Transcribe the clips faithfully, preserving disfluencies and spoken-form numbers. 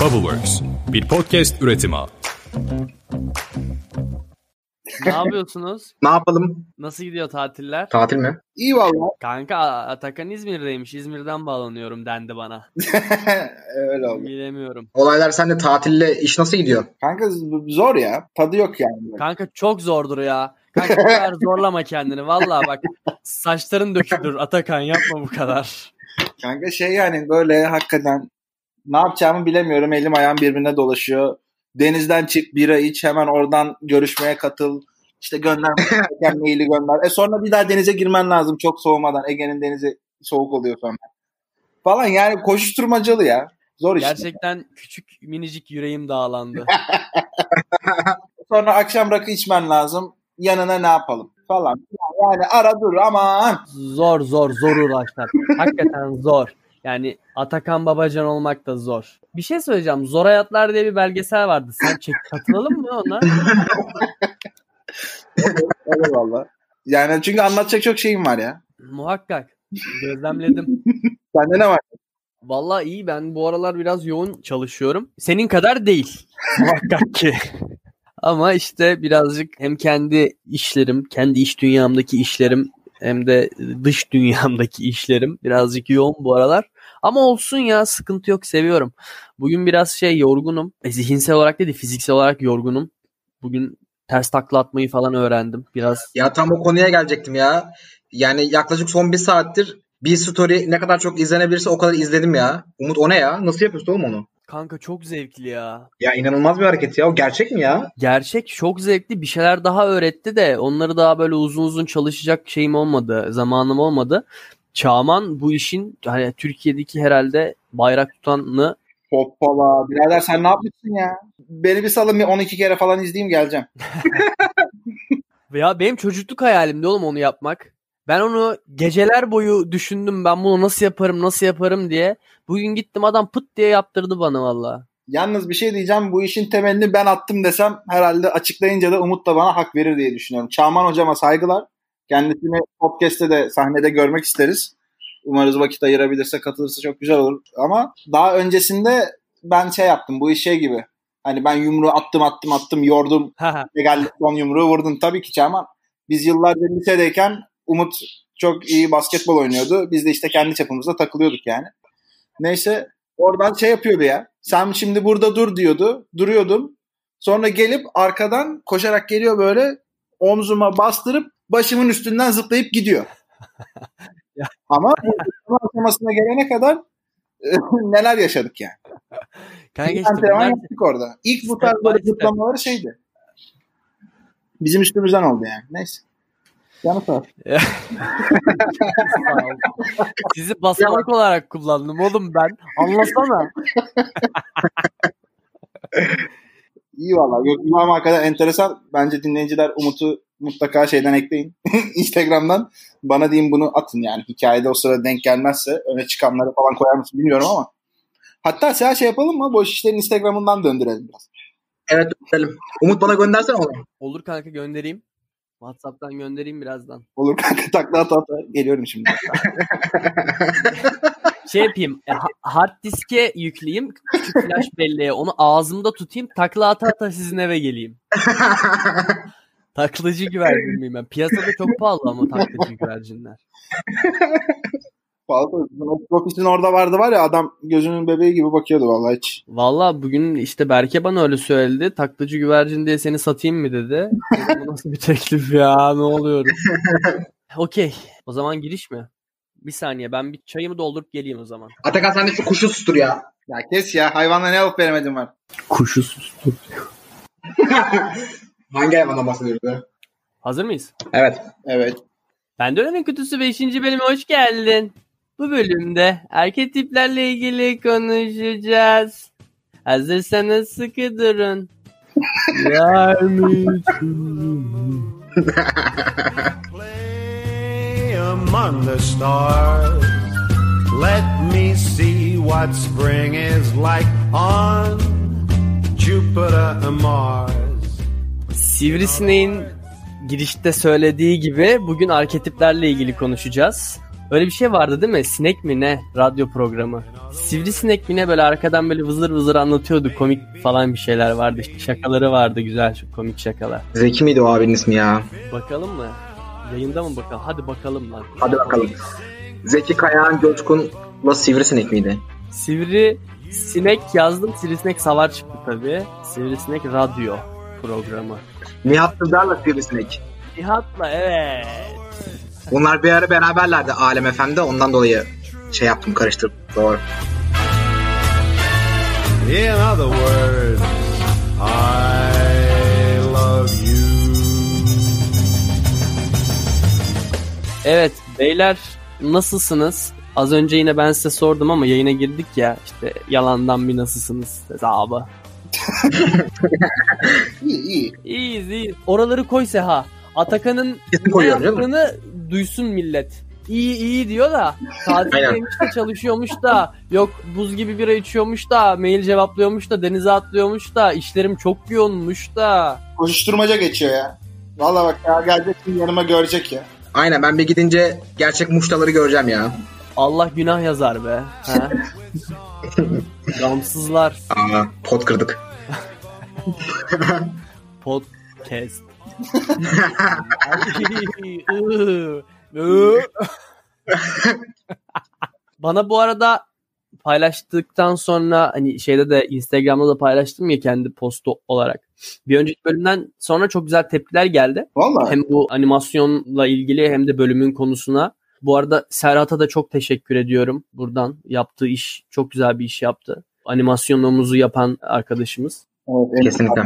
Bubbleworks, bir podcast üretimi. Ne yapıyorsunuz? Ne yapalım? Nasıl gidiyor tatiller? Tatil mi? İyi vallahi. Kanka Atakan İzmir'deymiş. İzmir'den bağlanıyorum dendi bana. Öyle oldu. Bilemiyorum. Olaylar sende tatille iş nasıl gidiyor? Kanka zor ya. Tadı yok yani. Kanka çok zordur ya. Kanka bu kadar zorlama kendini. Vallahi bak saçların dökülür Atakan, yapma bu kadar. Kanka şey yani böyle hakikaten ne yapacağımı bilemiyorum. Elim ayağım birbirine dolaşıyor. Denizden çık, bira iç, hemen oradan görüşmeye katıl. İşte gönder, maili gönder. E sonra bir daha denize girmen lazım çok soğumadan. Ege'nin denizi soğuk oluyor sonra. Falan yani koşuşturmacalı ya. Zor iş. Gerçekten işte. Küçük minicik yüreğim dağlandı. Sonra akşam rakı içmen lazım. Yanına ne yapalım falan. Yani ara dur aman. Zor zor zor uğraşlar. Hakikaten zor. Yani Atakan Babacan olmak da zor. Bir şey söyleyeceğim. Zor Hayatlar diye bir belgesel vardı. Sen çek, katılalım mı ona? Evet valla. Yani çünkü anlatacak çok şeyim var ya. Muhakkak. Gözlemledim. Sende ne var? Valla iyi, ben bu aralar biraz yoğun çalışıyorum. Senin kadar değil. Muhakkak ki. Ama işte birazcık hem kendi işlerim, kendi iş dünyamdaki işlerim, hem de dış dünyamdaki işlerim birazcık yoğun bu aralar. Ama olsun ya, sıkıntı yok, seviyorum. Bugün biraz şey yorgunum. E, zihinsel olarak değil, fiziksel olarak yorgunum. Bugün ters takla atmayı falan öğrendim biraz. Ya tam o konuya gelecektim ya. Yani yaklaşık son bir saattir bir story ne kadar çok izlenebilirse o kadar izledim ya. Umut o ne ya? Nasıl yapıyorsun oğlum onu? Kanka çok zevkli ya. Ya inanılmaz bir hareket ya. O gerçek mi ya? Gerçek, çok zevkli. Bir şeyler daha öğretti de onları daha böyle uzun uzun çalışacak şeyim olmadı. Zamanım olmadı. Çağman bu işin hani Türkiye'deki herhalde bayrak tutanını. Hoppala. Birader sen ne yapmışsın ya? Beni bir salın, bir on iki kere falan izleyeyim, geleceğim. Ya benim çocukluk hayalimdi oğlum onu yapmak. Ben onu geceler boyu düşündüm. Ben bunu nasıl yaparım, nasıl yaparım diye. Bugün gittim, adam pıt diye yaptırdı bana valla. Yalnız bir şey diyeceğim. Bu işin temelini ben attım desem herhalde açıklayınca da Umut da bana hak verir diye düşünüyorum. Çağman hocama saygılar. Kendisini podcast'te de sahnede görmek isteriz. Umarız vakit ayırabilirse, katılırsa çok güzel olur. Ama daha öncesinde ben şey yaptım. Bu iş şey gibi. Hani ben yumruğu attım attım attım yordum. Son yumruğu vurdun tabii ki Çağman. Biz yıllarca lisedeyken Umut çok iyi basketbol oynuyordu. Biz de işte kendi çapımızda takılıyorduk yani. Neyse oradan şey yapıyordu ya. Sen şimdi burada dur diyordu. Duruyordum. Sonra gelip arkadan koşarak geliyor böyle. Omzuma bastırıp başımın üstünden zıplayıp gidiyor. Ama bu aşamasına gelene kadar neler yaşadık yani. Kanka antrenman yaptık orada. İlk bu tarz böyle zıplamaları şeydi. Bizim üstümüzden oldu yani. Neyse. Yanıt var. Sizi basamak olarak kullandım oğlum ben. Anlasana. İyi valla. Gökmen abi hakikaten enteresan. Bence dinleyiciler Umut'u mutlaka şeyden ekleyin. Instagram'dan bana deyin, bunu atın yani. Hikayede o sırada denk gelmezse öne çıkanları falan koyar mısın bilmiyorum ama. Hatta sen şey yapalım mı? Boş işlerin Instagram'ından döndürelim biraz. Evet döndürelim. Umut bana göndersen olur. Olur kanka, göndereyim. WhatsApp'tan göndereyim birazdan. Olur kanka, takla at at. Geliyorum şimdi. Şey yapayım. E, hard diske yükleyeyim. Küçük flash belleğe. Onu ağzımda tutayım. Takla at at sizin eve geleyim. Taklacı güvercin miyim ben? Piyasada çok pahalı ama taklacı güvercinler. Pahalı. Profesör'ün orada vardı var ya, adam gözünün bebeği gibi bakıyordu vallahi hiç. Vallahi bugün işte Berke bana öyle söyledi. Taklacı güvercin diye seni satayım mı dedi. Bu nasıl bir teklif ya, ne oluyor? Okey. O zaman giriş mi? Bir saniye, ben bir çayımı doldurup geleyim o zaman. Atakan sen de şu kuşu sustur ya. Ya kes ya, hayvanla ne alıp veremedin var. Kuşu sustur. Hangi hayvana bahsediyoruz ya? Hazır mıyız? Evet. Evet. Ben de Öğrenin Kutusu beşinci bölüme hoş geldin. Bu bölümde erkek tiplerle ilgili konuşacağız. Hazırsanız sıkı durun. Play among the stars. Let me see what spring is like on Jupiter and Mars. Sivrisineğin girişte söylediği gibi bugün arketiplerle ilgili konuşacağız. Öyle bir şey vardı değil mi? Sinek mi ne? Radyo programı. Sivrisinek mi ne? Böyle arkadan böyle vızır vızır anlatıyordu. Komik falan bir şeyler vardı. İşte şakaları vardı. Güzel komik şakalar. Zeki miydi o abinin ismi ya? Bakalım mı? Yayında mı bakalım? Hadi bakalım lan. Hadi bakalım. Zeki Kayağan Göçkun'la Sivrisinek miydi? Sivri sinek yazdım. Sivrisinek savar çıktı tabii. Sivrisinek radyo programı. Nihat Dırdar'la Sivrisinek. Nihat'la evet. Bunlar bir ara beraberlerdi Alem F M'de. Ondan dolayı şey yaptım, karıştırdım. Doğru. In other words, I love you. Evet beyler, nasılsınız? Az önce yine ben size sordum ama yayına girdik ya, işte yalandan bir nasılsınız hesabı. İyi iyi. İyiyiz iyiyiz. Oraları koy Seha. Atakan'ın ne yaptığını duysun millet. İyi iyi diyor da tatildeymiş de çalışıyormuş da yok buz gibi bira içiyormuş da mail cevaplıyormuş da denize atlıyormuş da işlerim çok yoğunmuş da. Koşuşturmaca geçiyor ya. Valla bak ya, geleceksin yanıma görecek ya. Aynen, ben bir gidince gerçek muştaları göreceğim ya. Allah günah yazar be. Gamsızlar. Aa, pot kırdık. Podcast. Bana bu arada paylaştıktan sonra hani şeyde de Instagram'da da paylaştım ya kendi postu olarak. Bir önceki bölümden sonra çok güzel tepkiler geldi. Vallahi. Hem bu animasyonla ilgili hem de bölümün konusuna. Bu arada Serhat'a da çok teşekkür ediyorum buradan. Yaptığı iş, çok güzel bir iş yaptı. Animasyonumuzu yapan arkadaşımız. Evet, kesinlikle.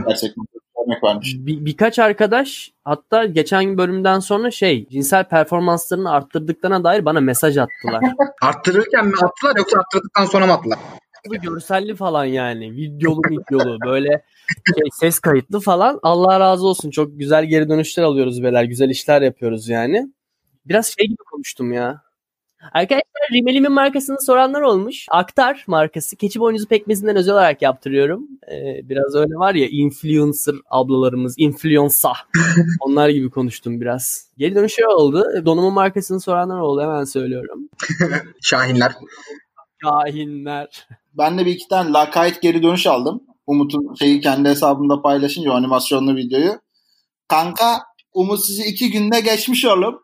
Bir, birkaç arkadaş hatta geçen bölümden sonra şey cinsel performanslarını arttırdıklarına dair bana mesaj attılar. Arttırırken mi attılar yoksa arttırdıktan sonra mı attılar? Bu görselli falan yani. Videolu videolu böyle şey, ses kayıtlı falan. Allah razı olsun. Çok güzel geri dönüşler alıyoruz beyler. Güzel işler yapıyoruz yani. Biraz şey gibi konuştum ya. Arkadaşlar rimelimin markasını soranlar olmuş. Aktar markası. Keçi boynuzu pekmezinden özel olarak yaptırıyorum. Ee, biraz öyle var ya influencer ablalarımız. Influenza. Onlar gibi konuştum biraz. Geri dönüşler oldu. Donumun markasını soranlar oldu. Hemen söylüyorum. Şahinler. Şahinler. Ben de bir iki tane lakayt geri dönüş aldım. Umut'un şeyi kendi hesabında paylaşınca o animasyonlu videoyu. Kanka Umut sizi iki günde geçmiş oğlum.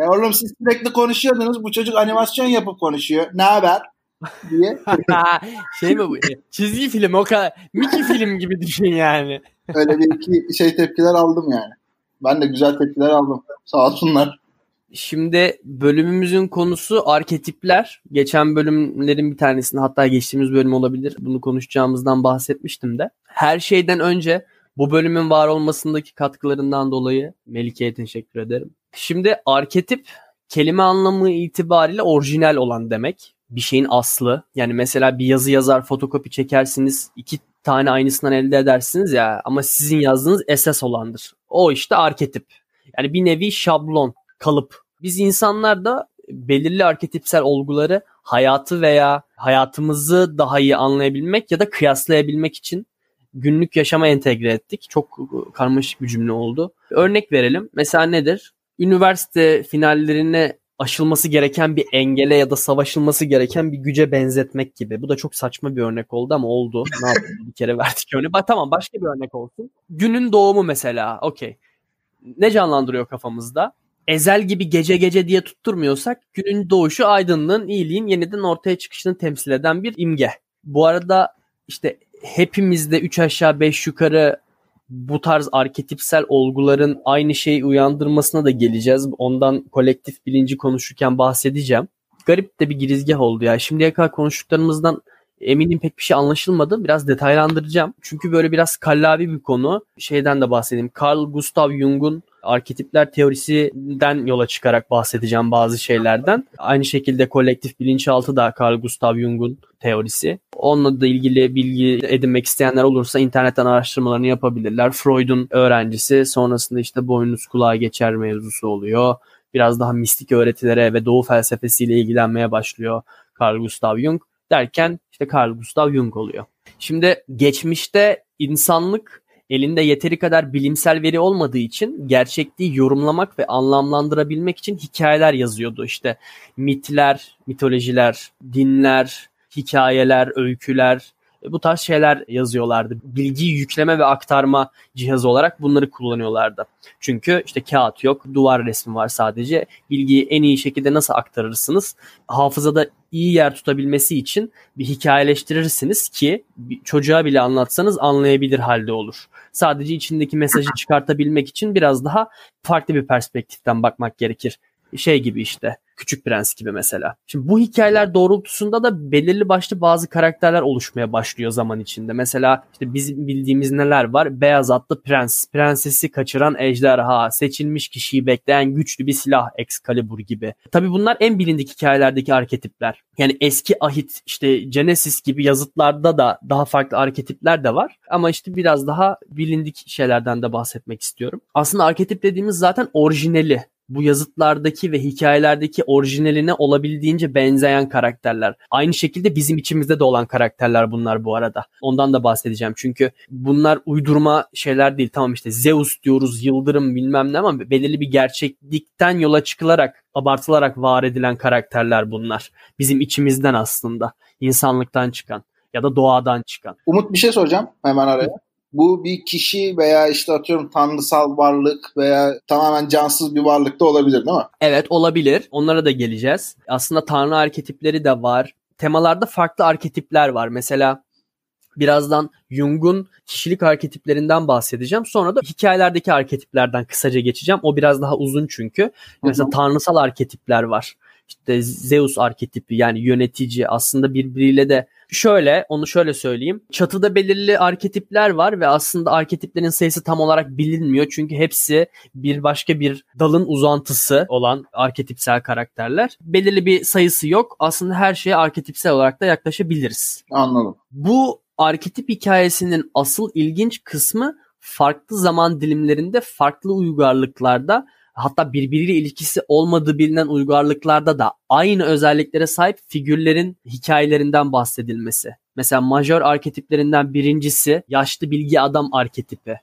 e oğlum siz sürekli konuşuyordunuz. Bu çocuk animasyon yapıp konuşuyor. Ne haber? Diye. Şey mi bu? Çizgi film o kadar. Mickey film gibi düşün yani. Öyle bir iki şey tepkiler aldım yani. Ben de güzel tepkiler aldım. Sağ olsunlar. Şimdi bölümümüzün konusu arketipler. Geçen bölümlerin bir tanesini hatta geçtiğimiz bölüm olabilir. Bunu konuşacağımızdan bahsetmiştim de. Her şeyden önce bu bölümün var olmasındaki katkılarından dolayı Melike'ye teşekkür ederim. Şimdi arketip kelime anlamı itibariyle orijinal olan demek. Bir şeyin aslı. Yani mesela bir yazı yazar fotokopi çekersiniz. İki tane aynısından elde edersiniz ya. Ama sizin yazdığınız esas olandır. O işte arketip. Yani bir nevi şablon. Kalıp. Biz insanlar da belirli arketipsel olguları hayatı veya hayatımızı daha iyi anlayabilmek ya da kıyaslayabilmek için günlük yaşama entegre ettik. Çok karmaşık bir cümle oldu. Örnek verelim. Mesela nedir? Üniversite finallerine aşılması gereken bir engele ya da savaşılması gereken bir güce benzetmek gibi. Bu da çok saçma bir örnek oldu ama oldu. Ne yapalım? Bir kere verdik örneği. Ba- tamam başka bir örnek olsun. Günün doğumu mesela. Okey. Ne canlandırıyor kafamızda? Ezel gibi gece gece diye tutturmuyorsak günün doğuşu aydınlığın, iyiliğin yeniden ortaya çıkışını temsil eden bir imge. Bu arada işte hepimizde üç aşağı beş yukarı bu tarz arketipsel olguların aynı şeyi uyandırmasına da geleceğiz. Ondan kolektif bilinci konuşurken bahsedeceğim. Garip de bir girizgah oldu ya. Şimdiye kadar konuştuklarımızdan eminim pek bir şey anlaşılmadı. Biraz detaylandıracağım. Çünkü böyle biraz kallavi bir konu. Şeyden de bahsedeyim. Carl Gustav Jung'un arketipler teorisinden yola çıkarak bahsedeceğim bazı şeylerden. Aynı şekilde kolektif bilinçaltı da Carl Gustav Jung'un teorisi. Onunla da ilgili bilgi edinmek isteyenler olursa internetten araştırmalarını yapabilirler. Freud'un öğrencisi, sonrasında işte boynuz kulağa geçer mevzusu oluyor. Biraz daha mistik öğretilere ve doğu felsefesiyle ilgilenmeye başlıyor Carl Gustav Jung derken işte Carl Gustav Jung oluyor. Şimdi geçmişte insanlık elinde yeteri kadar bilimsel veri olmadığı için gerçekliği yorumlamak ve anlamlandırabilmek için hikayeler yazıyordu. İşte mitler, mitolojiler, dinler, hikayeler, öyküler, bu tarz şeyler yazıyorlardı. Bilgiyi yükleme ve aktarma cihazı olarak bunları kullanıyorlardı. Çünkü işte kağıt yok, duvar resmi var sadece. Bilgiyi en iyi şekilde nasıl aktarırsınız? Hafızada iyi yer tutabilmesi için bir hikayeleştirirsiniz ki çocuğa bile anlatsanız anlayabilir halde olur. Sadece içindeki mesajı çıkartabilmek için biraz daha farklı bir perspektiften bakmak gerekir. Şey gibi işte, Küçük Prens gibi mesela. Şimdi bu hikayeler doğrultusunda da belirli başlı bazı karakterler oluşmaya başlıyor zaman içinde. Mesela işte bizim bildiğimiz neler var? Beyaz atlı prens, prensesi kaçıran ejderha, seçilmiş kişiyi bekleyen güçlü bir silah, Excalibur gibi. Tabii bunlar en bilindik hikayelerdeki arketipler. Yani eski ahit, işte Genesis gibi yazıtlarda da daha farklı arketipler de var. Ama işte biraz daha bilindik şeylerden de bahsetmek istiyorum. Aslında arketip dediğimiz zaten orijinali. Bu yazıtlardaki ve hikayelerdeki orijinaline olabildiğince benzeyen karakterler. Aynı şekilde bizim içimizde de olan karakterler bunlar bu arada. Ondan da bahsedeceğim çünkü bunlar uydurma şeyler değil. Tamam işte Zeus diyoruz, yıldırım bilmem ne, ama belirli bir gerçeklikten yola çıkılarak, abartılarak var edilen karakterler bunlar. Bizim içimizden aslında, insanlıktan çıkan ya da doğadan çıkan. Umut, bir şey soracağım hemen araya. Bu bir kişi veya işte atıyorum tanrısal varlık veya tamamen cansız bir varlık da olabilir değil mi? Evet, olabilir. Onlara da geleceğiz. Aslında tanrı arketipleri de var. Temalarda farklı arketipler var. Mesela birazdan Jung'un kişilik arketiplerinden bahsedeceğim. Sonra da hikayelerdeki arketiplerden kısaca geçeceğim. O biraz daha uzun çünkü. Mesela hı-hı, tanrısal arketipler var. İşte Zeus arketipi, yani yönetici, aslında birbiriyle de şöyle, onu şöyle söyleyeyim. Çatıda belirli arketipler var ve aslında arketiplerin sayısı tam olarak bilinmiyor. Çünkü hepsi bir başka bir dalın uzantısı olan arketipsel karakterler. Belirli bir sayısı yok. Aslında her şeye arketipsel olarak da yaklaşabiliriz. Anladım. Bu arketip hikayesinin asıl ilginç kısmı farklı zaman dilimlerinde, farklı uygarlıklarda, hatta birbiriyle ilişkisi olmadığı bilinen uygarlıklarda da aynı özelliklere sahip figürlerin hikayelerinden bahsedilmesi. Mesela majör arketiplerinden birincisi yaşlı bilgi adam arketipi.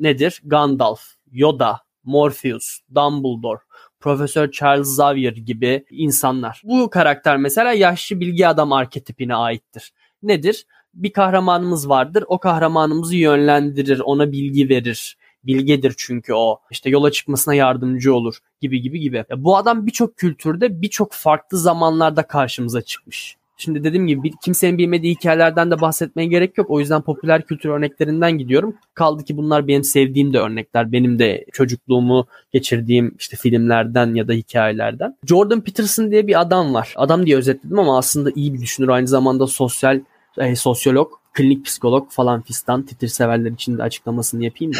Nedir? Gandalf, Yoda, Morpheus, Dumbledore, Profesör Charles Xavier gibi insanlar. Bu karakter mesela yaşlı bilgi adam arketipine aittir. Nedir? Bir kahramanımız vardır. O kahramanımızı yönlendirir, ona bilgi verir. Bilgedir çünkü o. İşte yola çıkmasına yardımcı olur gibi gibi gibi. Ya bu adam birçok kültürde, birçok farklı zamanlarda karşımıza çıkmış. Şimdi dediğim gibi kimsenin bilmediği hikayelerden de bahsetmeye gerek yok. O yüzden popüler kültür örneklerinden gidiyorum. Kaldı ki bunlar benim sevdiğim de örnekler. Benim de çocukluğumu geçirdiğim işte filmlerden ya da hikayelerden. Jordan Peterson diye bir adam var. Adam diye özetledim ama aslında iyi bir düşünür. Aynı zamanda sosyal e, sosyolog. Klinik psikolog falan fistan, Twitter severler için de açıklamasını yapayım da.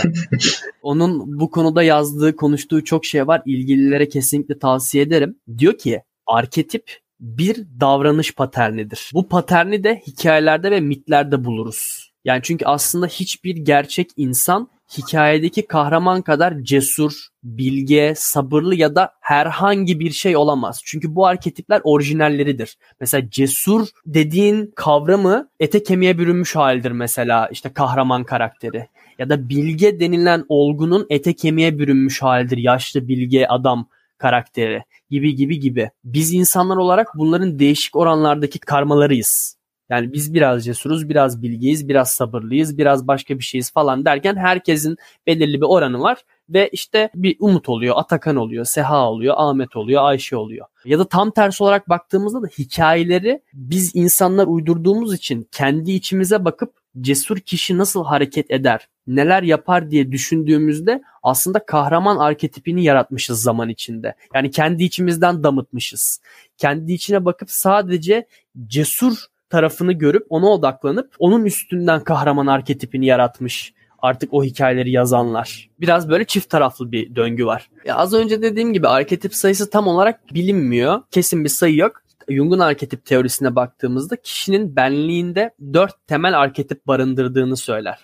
Onun bu konuda yazdığı, konuştuğu çok şey var. İlgililere kesinlikle tavsiye ederim. Diyor ki arketip bir davranış paternidir. Bu paterni de hikayelerde ve mitlerde buluruz. Yani çünkü aslında hiçbir gerçek insan hikayedeki kahraman kadar cesur, bilge, sabırlı ya da herhangi bir şey olamaz. Çünkü bu arketipler orijinalleridir. Mesela cesur dediğin kavramı ete kemiğe bürünmüş halidir mesela işte kahraman karakteri. Ya da bilge denilen olgunun ete kemiğe bürünmüş halidir yaşlı bilge adam karakteri gibi gibi gibi. Biz insanlar olarak bunların değişik oranlardaki karmalarıyız. Yani biz biraz cesuruz, biraz bilgeyiz, biraz sabırlıyız, biraz başka bir şeyiz falan derken herkesin belirli bir oranı var. Ve işte bir Umut oluyor, Atakan oluyor, Seha oluyor, Ahmet oluyor, Ayşe oluyor. Ya da tam tersi olarak baktığımızda da hikayeleri biz insanlar uydurduğumuz için kendi içimize bakıp cesur kişi nasıl hareket eder, neler yapar diye düşündüğümüzde aslında kahraman arketipini yaratmışız zaman içinde. Yani kendi içimizden damıtmışız. Kendi içine bakıp sadece cesur tarafını görüp ona odaklanıp onun üstünden kahraman arketipini yaratmış artık o hikayeleri yazanlar. Biraz böyle çift taraflı bir döngü var. Ya az önce dediğim gibi arketip sayısı tam olarak bilinmiyor. Kesin bir sayı yok. Jung'un arketip teorisine baktığımızda kişinin benliğinde dört temel arketip barındırdığını söyler.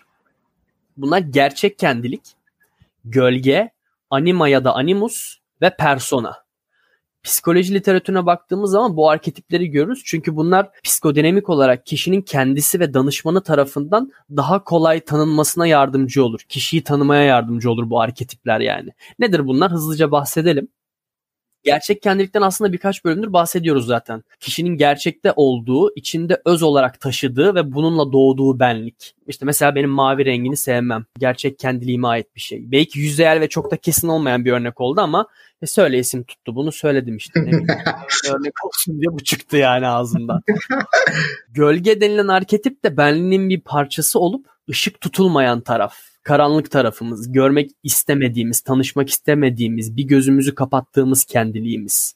Bunlar gerçek kendilik, gölge, anima ya da animus ve persona. psikoloji literatürüne baktığımız zaman bu arketipleri görürüz. Çünkü bunlar psikodinamik olarak kişinin kendisi ve danışmanı tarafından daha kolay tanınmasına yardımcı olur. Kişiyi tanımaya yardımcı olur bu arketipler yani. Nedir bunlar? Hızlıca bahsedelim. Gerçek kendilikten aslında birkaç bölümdür bahsediyoruz zaten. Kişinin gerçekte olduğu, içinde öz olarak taşıdığı ve bununla doğduğu benlik. İşte mesela benim mavi rengini sevmem. Gerçek kendiliğime ait bir şey. Belki yüzeyel ve çok da kesin olmayan bir örnek oldu ama e, söyleyesim tuttu. Bunu söyledim işte. Ne bileyim, örnek olsun diye bu çıktı yani ağzımdan. Gölge denilen arketip de benliğinin bir parçası olup ışık tutulmayan taraf. Karanlık tarafımız, görmek istemediğimiz, tanışmak istemediğimiz, bir gözümüzü kapattığımız kendiliğimiz.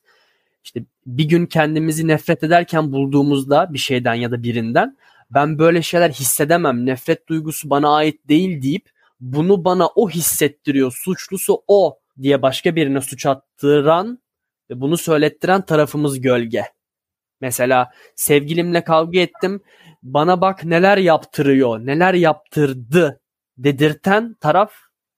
İşte bir gün kendimizi nefret ederken bulduğumuzda bir şeyden ya da birinden ben böyle şeyler hissedemem, nefret duygusu bana ait değil deyip bunu bana o hissettiriyor, suçlusu o diye başka birine suç attıran ve bunu söylettiren tarafımız gölge. Mesela sevgilimle kavga ettim, bana bak neler yaptırıyor, neler yaptırdı dedirten taraf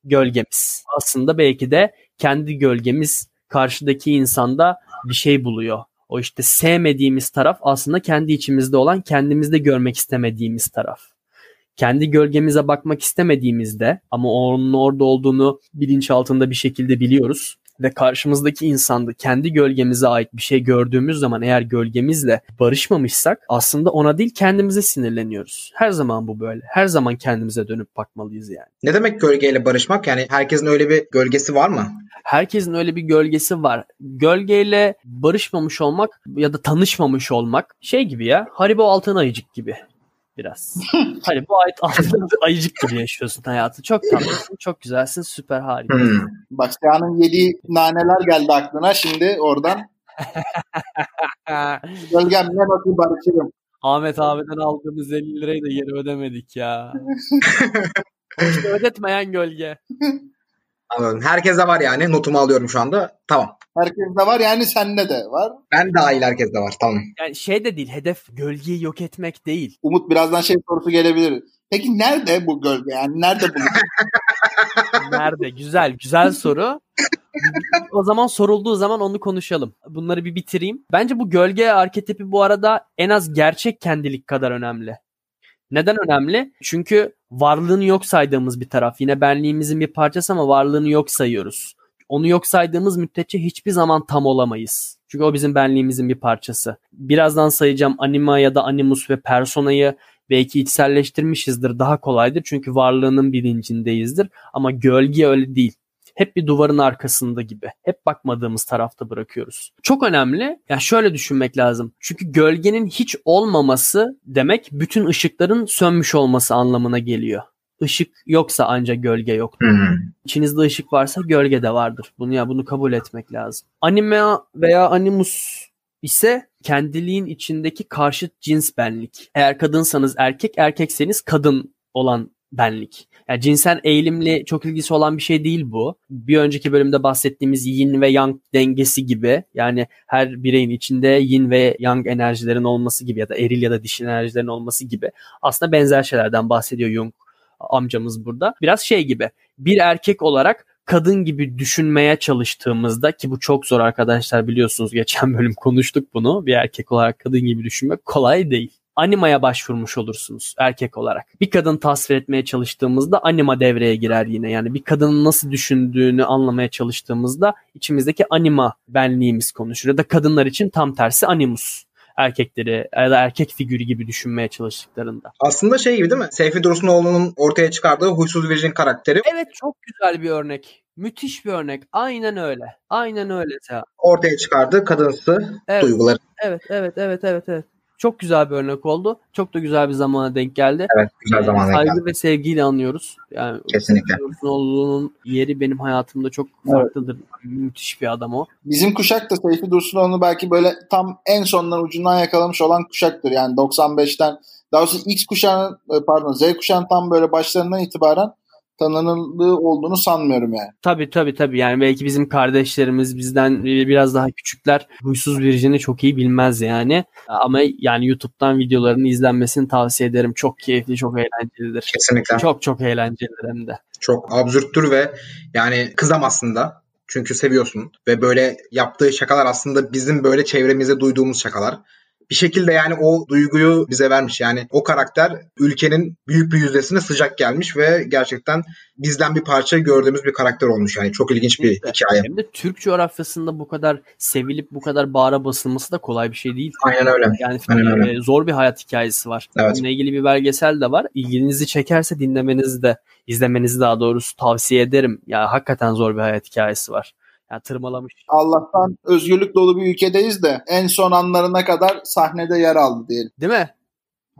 gölgemiz. Aslında belki de kendi gölgemiz karşıdaki insanda bir şey buluyor. O işte sevmediğimiz taraf aslında kendi içimizde olan, kendimizde görmek istemediğimiz taraf. Kendi gölgemize bakmak istemediğimizde ama onun orada olduğunu bilinçaltında bir şekilde biliyoruz ve karşımızdaki insanda kendi gölgemize ait bir şey gördüğümüz zaman eğer gölgemizle barışmamışsak aslında ona değil kendimize sinirleniyoruz. Her zaman bu böyle. Her zaman kendimize dönüp bakmalıyız yani. Ne demek gölgeyle barışmak? Yani herkesin öyle bir gölgesi var mı? Herkesin öyle bir gölgesi var. Gölgeyle barışmamış olmak ya da tanışmamış olmak şey gibi ya. Haribo altın ayıcık gibi. Biraz. Hani bu ayet altında ayıcık gibi yaşıyorsun hayatı. Çok tatlısın, çok güzelsin, süper harika. Hmm. Başkanın yediği naneler geldi aklına şimdi oradan. Gölgemle bakayım barışırım. Ahmet abiden aldığımız elli lirayı da geri ödemedik ya. İşte ödetmeyen gölge. Anladım. Herkeste var yani. Notumu alıyorum şu anda. Tamam. Herkeste var yani sende de var. Ben dahil herkeste var. Tamam. Yani şey de değil. Hedef gölgeyi yok etmek değil. Umut birazdan şey sorusu gelebilir. Peki nerede bu gölge? Yani nerede bu? Nerede? Güzel. Güzel soru. O zaman sorulduğu zaman onu konuşalım. Bunları bir bitireyim. Bence bu gölge arketipi bu arada en az gerçek kendilik kadar önemli. Neden önemli? Çünkü varlığını yok saydığımız bir taraf. Yine benliğimizin bir parçası ama varlığını yok sayıyoruz. Onu yok saydığımız müddetçe hiçbir zaman tam olamayız. Çünkü o bizim benliğimizin bir parçası. Birazdan sayacağım anima ya da animus ve personayı belki içselleştirmişizdir. Daha kolaydır çünkü varlığının bilincindeyizdir. Ama gölge öyle değil. Hep bir duvarın arkasında gibi. Hep bakmadığımız tarafta bırakıyoruz. Çok önemli. Yani şöyle düşünmek lazım. Çünkü gölgenin hiç olmaması demek bütün ışıkların sönmüş olması anlamına geliyor. Işık yoksa ancak gölge yoktur. Hı-hı. İçinizde ışık varsa gölge de vardır. Bunu ya bunu kabul etmek lazım. Anima veya animus ise kendiliğin içindeki karşıt cins benlik. Eğer kadınsanız erkek, erkekseniz kadın olan benlik. Yani cinsel eğilimle çok ilgisi olan bir şey değil bu. Bir önceki bölümde bahsettiğimiz yin ve yang dengesi gibi yani her bireyin içinde yin ve yang enerjilerin olması gibi ya da eril ya da dişil enerjilerin olması gibi aslında benzer şeylerden bahsediyor Jung amcamız burada. Biraz şey gibi bir erkek olarak kadın gibi düşünmeye çalıştığımızda ki bu çok zor arkadaşlar biliyorsunuz geçen bölüm konuştuk bunu. Bir erkek olarak kadın gibi düşünmek kolay değil. Animaya başvurmuş olursunuz erkek olarak. Bir kadın tasvir etmeye çalıştığımızda anima devreye girer yine. Yani bir kadının nasıl düşündüğünü anlamaya çalıştığımızda içimizdeki anima benliğimiz konuşur. Ya da kadınlar için tam tersi animus. Erkekleri ya da erkek figürü gibi düşünmeye çalıştıklarında. Aslında şey gibi değil mi? Seyfi Dursunoğlu'nun ortaya çıkardığı huysuz virjin karakteri. Evet çok güzel bir örnek. Müthiş bir örnek. Aynen öyle. Aynen öyle. Ortaya çıkardığı kadınsı evet. Duyguları. Evet, evet, evet, evet, evet. Çok güzel bir örnek oldu. Çok da güzel bir zamana denk geldi. Evet, güzel zamana denk geldi. Saygı ve sevgiyle anıyoruz. Yani kesinlikle. Dursunoğlu'nun yeri benim hayatımda çok farklıdır. Evet. Müthiş bir adam o. Bizim kuşak da Seyfi Dursunoğlu'nu belki böyle tam en sondan ucundan yakalamış olan kuşaktır. Yani doksan beşten daha doğrusu X kuşağının pardon Z kuşağının tam böyle başlarından itibaren tanınırlığı olduğunu sanmıyorum yani. Tabii tabii tabii. Yani belki bizim kardeşlerimiz bizden biraz daha küçükler huysuz virjini çok iyi bilmez yani. Ama yani YouTube'dan videolarının izlenmesini tavsiye ederim. Çok keyifli, çok eğlencelidir. Kesinlikle. Çok çok eğlencelidir hem de. Çok absürttür ve yani kızamazsın da. Çünkü seviyorsun. Ve böyle yaptığı şakalar aslında bizim böyle çevremize duyduğumuz şakalar. Bir şekilde yani o duyguyu bize vermiş. Yani o karakter ülkenin büyük bir yüzdesine sıcak gelmiş ve gerçekten bizden bir parça gördüğümüz bir karakter olmuş. Yani çok ilginç bir evet, hikaye. Hem de Türk coğrafyasında bu kadar sevilip bu kadar bağıra basılması da kolay bir şey değil. Aynen öyle. Yani Aynen öyle. Zor bir hayat hikayesi var. Evet. Bununla ilgili bir belgesel de var. İlginizi çekerse dinlemenizi de, izlemenizi daha doğrusu tavsiye ederim. Ya hakikaten zor bir hayat hikayesi var. Yani tırmalamış. Allah'tan özgürlük dolu bir ülkedeyiz de en son anlarına kadar sahnede yer aldı diyelim. Değil mi?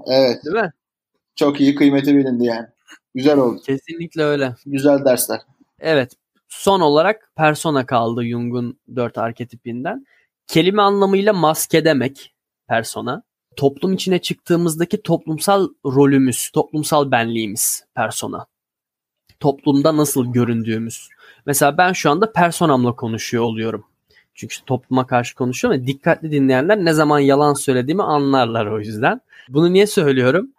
Evet. Değil mi? Çok iyi, kıymeti bilindi yani. Güzel oldu. Kesinlikle öyle. Güzel dersler. Evet. Son olarak persona kaldı Jung'un dört arketipinden. Kelime anlamıyla maske demek persona. Toplum içine çıktığımızdaki toplumsal rolümüz, toplumsal benliğimiz persona. Toplumda nasıl göründüğümüz. Mesela ben şu anda personamla konuşuyor oluyorum. Çünkü işte topluma karşı konuşuyorum ve dikkatli dinleyenler ne zaman yalan söylediğimi anlarlar o yüzden. Bunu niye söylüyorum?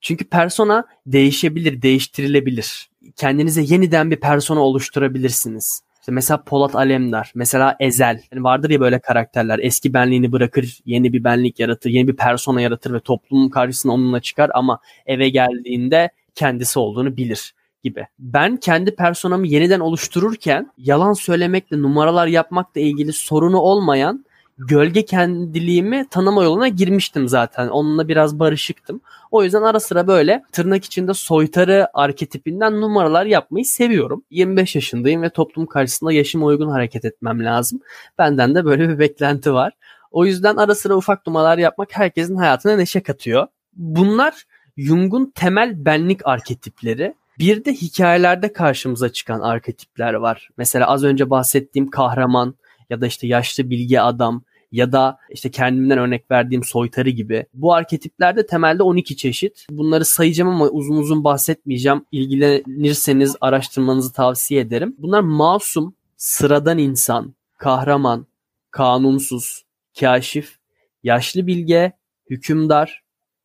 Çünkü persona değişebilir, değiştirilebilir. Kendinize yeniden bir persona oluşturabilirsiniz. İşte mesela Polat Alemdar, mesela Ezel. Yani vardır ya böyle karakterler, eski benliğini bırakır, yeni bir benlik yaratır, yeni bir persona yaratır ve toplumun karşısına onunla çıkar ama eve geldiğinde kendisi olduğunu bilir. Gibi. Ben kendi personamı yeniden oluştururken yalan söylemekle, numaralar yapmakla ilgili sorunu olmayan gölge kendiliğimi tanıma yoluna girmiştim zaten. Onunla biraz barışıktım. O yüzden ara sıra böyle tırnak içinde soytarı arketipinden numaralar yapmayı seviyorum. yirmi beş yaşındayım ve toplum karşısında yaşıma uygun hareket etmem lazım. Benden de böyle bir beklenti var. O yüzden ara sıra ufak numaralar yapmak herkesin hayatına neşe katıyor. Bunlar Jung'un temel benlik arketipleri. Bir de hikayelerde karşımıza çıkan arketipler var. Mesela az önce bahsettiğim kahraman ya da işte yaşlı bilge adam ya da işte kendimden örnek verdiğim soytarı gibi. Bu arketiplerde temelde on iki çeşit. Bunları sayacağım ama uzun uzun bahsetmeyeceğim. İlgilenirseniz araştırmanızı tavsiye ederim. Bunlar masum, sıradan insan, kahraman, kanunsuz, kâşif, yaşlı bilge, hükümdar,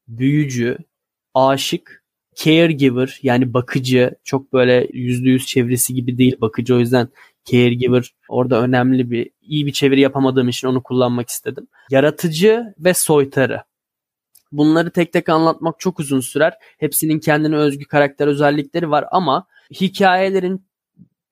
büyücü, aşık, caregiver yani bakıcı, çok böyle yüzde yüz çevirisi gibi değil bakıcı, o yüzden caregiver orada önemli, bir iyi bir çeviri yapamadığım için onu kullanmak istedim. Yaratıcı ve soytarı. Bunları tek tek anlatmak çok uzun sürer. Hepsinin kendine özgü karakter özellikleri var ama hikayelerin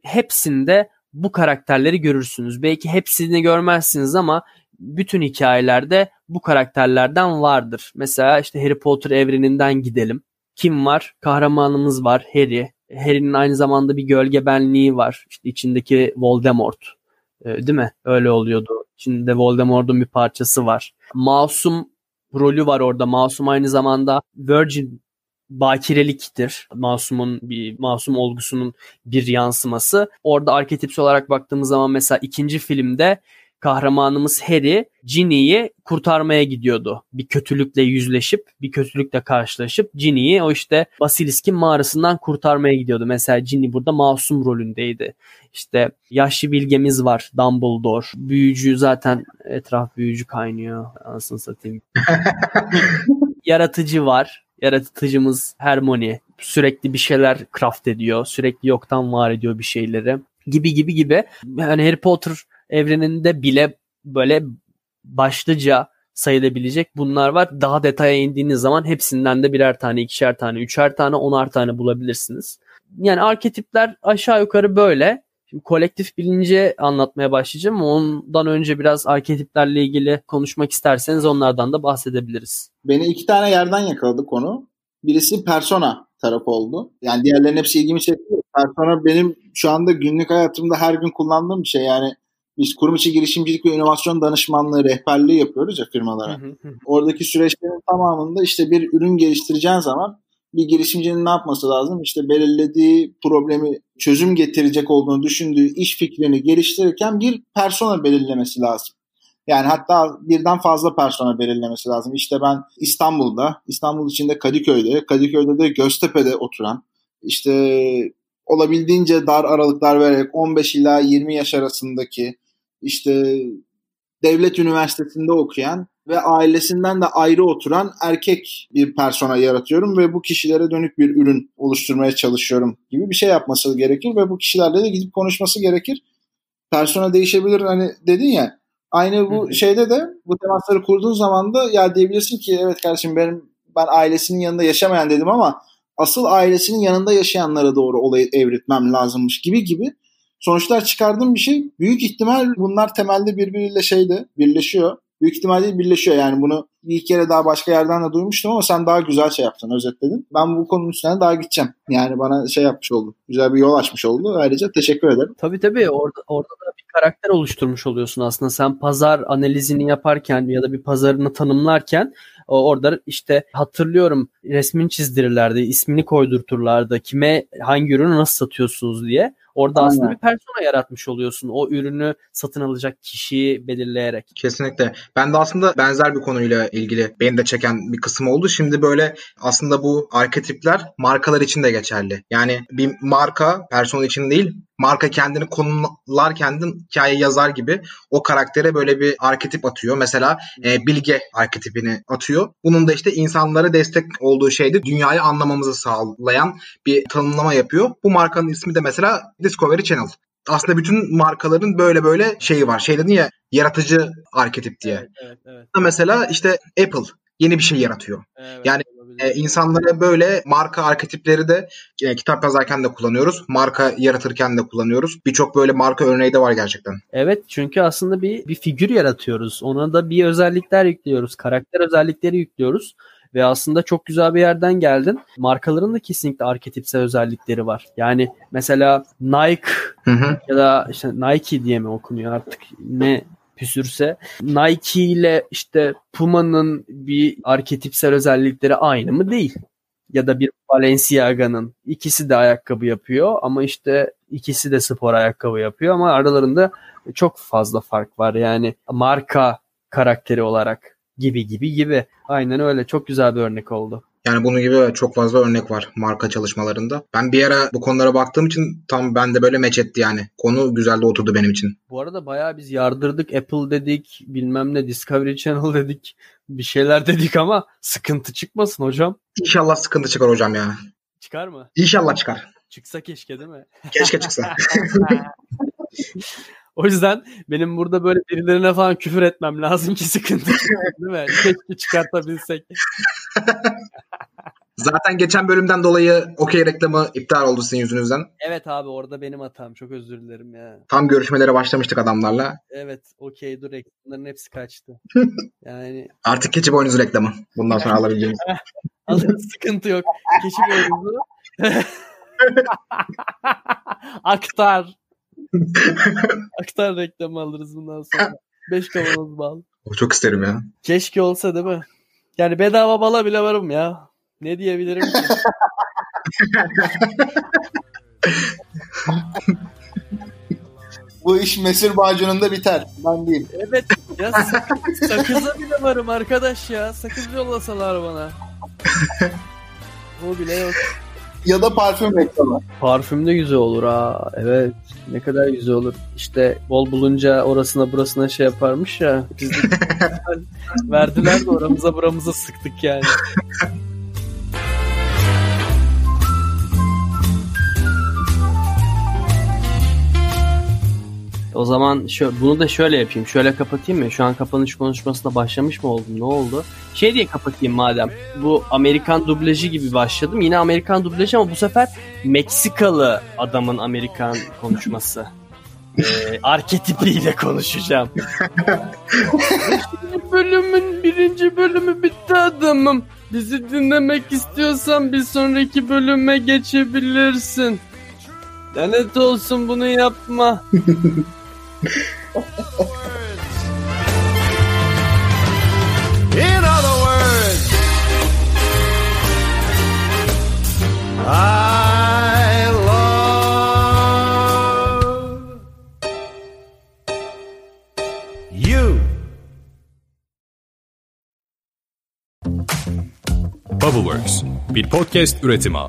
hepsinde bu karakterleri görürsünüz. Belki hepsini görmezsiniz ama bütün hikayelerde bu karakterlerden vardır. Mesela işte Harry Potter evreninden gidelim. Kim var? Kahramanımız var. Harry. Harry'nin aynı zamanda bir gölge benliği var. İşte içindeki Voldemort. Değil mi? Öyle oluyordu. İçinde Voldemort'un bir parçası var. Masum rolü var orada. Masum aynı zamanda virgin, bakireliktir. Masumun bir masum olgusunun bir yansıması. Orada arketipsel olarak baktığımız zaman mesela ikinci filmde kahramanımız Harry, Ginny'yi kurtarmaya gidiyordu. Bir kötülükle yüzleşip, bir kötülükle karşılaşıp Ginny'yi o işte Basilisk'in mağarasından kurtarmaya gidiyordu. Mesela Ginny burada masum rolündeydi. İşte yaşlı bilgemiz var, Dumbledore. Büyücü, zaten etraf büyücü kaynıyor. Anasını satayım. Yaratıcı var. Yaratıcımız Hermione. Sürekli bir şeyler craft ediyor. Sürekli yoktan var ediyor bir şeyleri. Gibi gibi gibi. Yani Harry Potter evreninde bile böyle başlıca sayılabilecek bunlar var. Daha detaya indiğiniz zaman hepsinden de birer tane, ikişer tane, üçer tane, onar tane bulabilirsiniz. Yani arketipler aşağı yukarı böyle. Şimdi kolektif bilinci anlatmaya başlayacağım. Ondan önce biraz arketiplerle ilgili konuşmak isterseniz onlardan da bahsedebiliriz. Beni iki tane yerden yakaladı konu. Birisi persona tarafı oldu. Yani diğerlerin hepsi ilgimi çekti. Persona benim şu anda günlük hayatımda her gün kullandığım bir şey. Yani biz kurum içi girişimcilik ve inovasyon danışmanlığı rehberliği yapıyoruz ya firmalara. Hı hı hı. Oradaki süreçlerin tamamında işte bir ürün geliştireceğin zaman bir girişimcinin ne yapması lazım? İşte belirlediği problemi çözüm getirecek olduğunu düşündüğü iş fikrini geliştirirken bir persona belirlemesi lazım. Yani hatta birden fazla persona belirlemesi lazım. İşte ben İstanbul'da, İstanbul içinde Kadıköy'de, Kadıköy'de de Göztepe'de oturan, işte olabildiğince dar aralıklar vererek on beş ila yirmi yaş arasındaki, İşte devlet üniversitesinde okuyan ve ailesinden de ayrı oturan erkek bir persona yaratıyorum ve bu kişilere dönük bir ürün oluşturmaya çalışıyorum gibi bir şey yapması gerekir ve bu kişilerle de gidip konuşması gerekir. persona değişebilir hani dedin ya. Aynı bu şeyde de bu temasları kurduğun zaman da ya diyebilirsin ki evet kardeşim benim ben ailesinin yanında yaşamayan dedim ama asıl ailesinin yanında yaşayanlara doğru olayı evritmem lazımmış gibi gibi sonuçlar çıkardığım bir şey. Büyük ihtimal bunlar temelde birbiriyle şeyde birleşiyor. Büyük ihtimalle birleşiyor yani bunu bir kere daha başka yerden de duymuştum ama sen daha güzel şey yaptın, özetledin. Ben bu konunun üstüne daha gideceğim. Yani bana şey yapmış oldu. Güzel bir yol açmış oldu. Ayrıca teşekkür ederim. Tabii tabii. Orada, orada da bir karakter oluşturmuş oluyorsun aslında. Sen pazar analizini yaparken ya da bir pazarını tanımlarken orada işte hatırlıyorum resmini çizdirirlerdi, ismini koydurturlardı. Kime hangi ürünü nasıl satıyorsunuz diye. Orada aynen. Aslında bir persona yaratmış oluyorsun. O ürünü satın alacak kişiyi belirleyerek. Kesinlikle. Ben de aslında benzer bir konuyla ilgili beni de çeken bir kısım oldu. Şimdi böyle aslında bu arketipler markalar için de geçerli. Yani bir marka persona için değil, marka kendini konumlar, kendini hikaye yazar gibi o karaktere böyle bir arketip atıyor. Mesela e, Bilge arketipini atıyor. Bunun da işte insanlara destek olduğu şeyde dünyayı anlamamızı sağlayan bir tanımlama yapıyor. Bu markanın ismi de mesela Discovery Channel. Aslında bütün markaların böyle böyle şeyi var. Şey dedin ya, yaratıcı arketip diye. Evet, evet, evet. Mesela işte Apple yeni bir şey yaratıyor. Evet. Yani E, insanlara böyle marka arketipleri de e, kitap yazarken de kullanıyoruz. Marka yaratırken de kullanıyoruz. Birçok böyle marka örneği de var gerçekten. Evet, çünkü aslında bir bir figür yaratıyoruz. Ona da bir özellikler yüklüyoruz. Karakter özellikleri yüklüyoruz. Ve aslında çok güzel bir yerden geldin. Markaların da kesinlikle arketipsel özellikleri var. Yani mesela Nike hı hı. ya da işte Nike diye mi okunuyor artık ne püsürse. Nike ile işte Puma'nın bir arketipsel özellikleri aynı mı? Değil. Ya da bir Balenciaga'nın. İkisi de ayakkabı yapıyor ama işte ikisi de spor ayakkabı yapıyor ama aralarında çok fazla fark var. Yani marka karakteri olarak gibi gibi gibi. Aynen öyle. Çok güzel bir örnek oldu. Yani bunun gibi çok fazla örnek var marka çalışmalarında. Ben bir ara bu konulara baktığım için tam bende böyle meç etti yani. Konu güzel de oturdu benim için. Bu arada bayağı biz yardırdık. Apple dedik, bilmem ne Discovery Channel dedik. Bir şeyler dedik ama sıkıntı çıkmasın hocam. İnşallah sıkıntı çıkar hocam ya. Çıkar mı? İnşallah çıkar. Çıksa keşke değil mi? Keşke çıksa. O yüzden benim burada böyle birilerine falan küfür etmem lazım ki sıkıntı çıkmasın değil mi? Keşke çıkartabilsek. Zaten geçen bölümden dolayı okey reklamı iptal oldu sizin yüzünüzden. Evet abi, orada benim hatam. Çok özür dilerim ya. Tam görüşmelere başlamıştık adamlarla. Evet, okey dur reklamların hepsi kaçtı. Yani artık keçi boynuzu reklamı. Bundan sonra alabileceğimiz. Alırız, sıkıntı yok. Keçi boynuzu. Aktar. Aktar reklamı alırız bundan sonra. Beş kavanoz bal. Çok isterim ya. Keşke olsa değil mi? Yani bedava bala bile varım ya. Ne diyebilirim ki? Bu iş mesir bağcınında biter. Ben değil. Evet. Ya sakız, sakıza bile varım arkadaş ya. Sakız yollasalar bana. Bu bile yok. Ya da parfüm reklamı. Parfüm de güzel olur ha. Evet. Ne kadar güzel olur. İşte bol bulunca orasına burasına şey yaparmış ya. Biz de verdiler de oramıza buramıza sıktık yani. O zaman şöyle, bunu da şöyle yapayım. Şöyle kapatayım mı? Şu an kapanış konuşmasına başlamış mı oldum? Ne oldu? Şey diye kapatayım madem. Bu Amerikan dublajı gibi başladım. Yine Amerikan dublajı ama bu sefer Meksikalı adamın Amerikan konuşması. ee, arketipiyle konuşacağım. Bölümün birinci bölümü bitti adamım. Bizi dinlemek istiyorsan bir sonraki bölüme geçebilirsin. Lanet olsun, bunu yapma. In other words, I love you. Bubbleworks, bir podcast üretimi.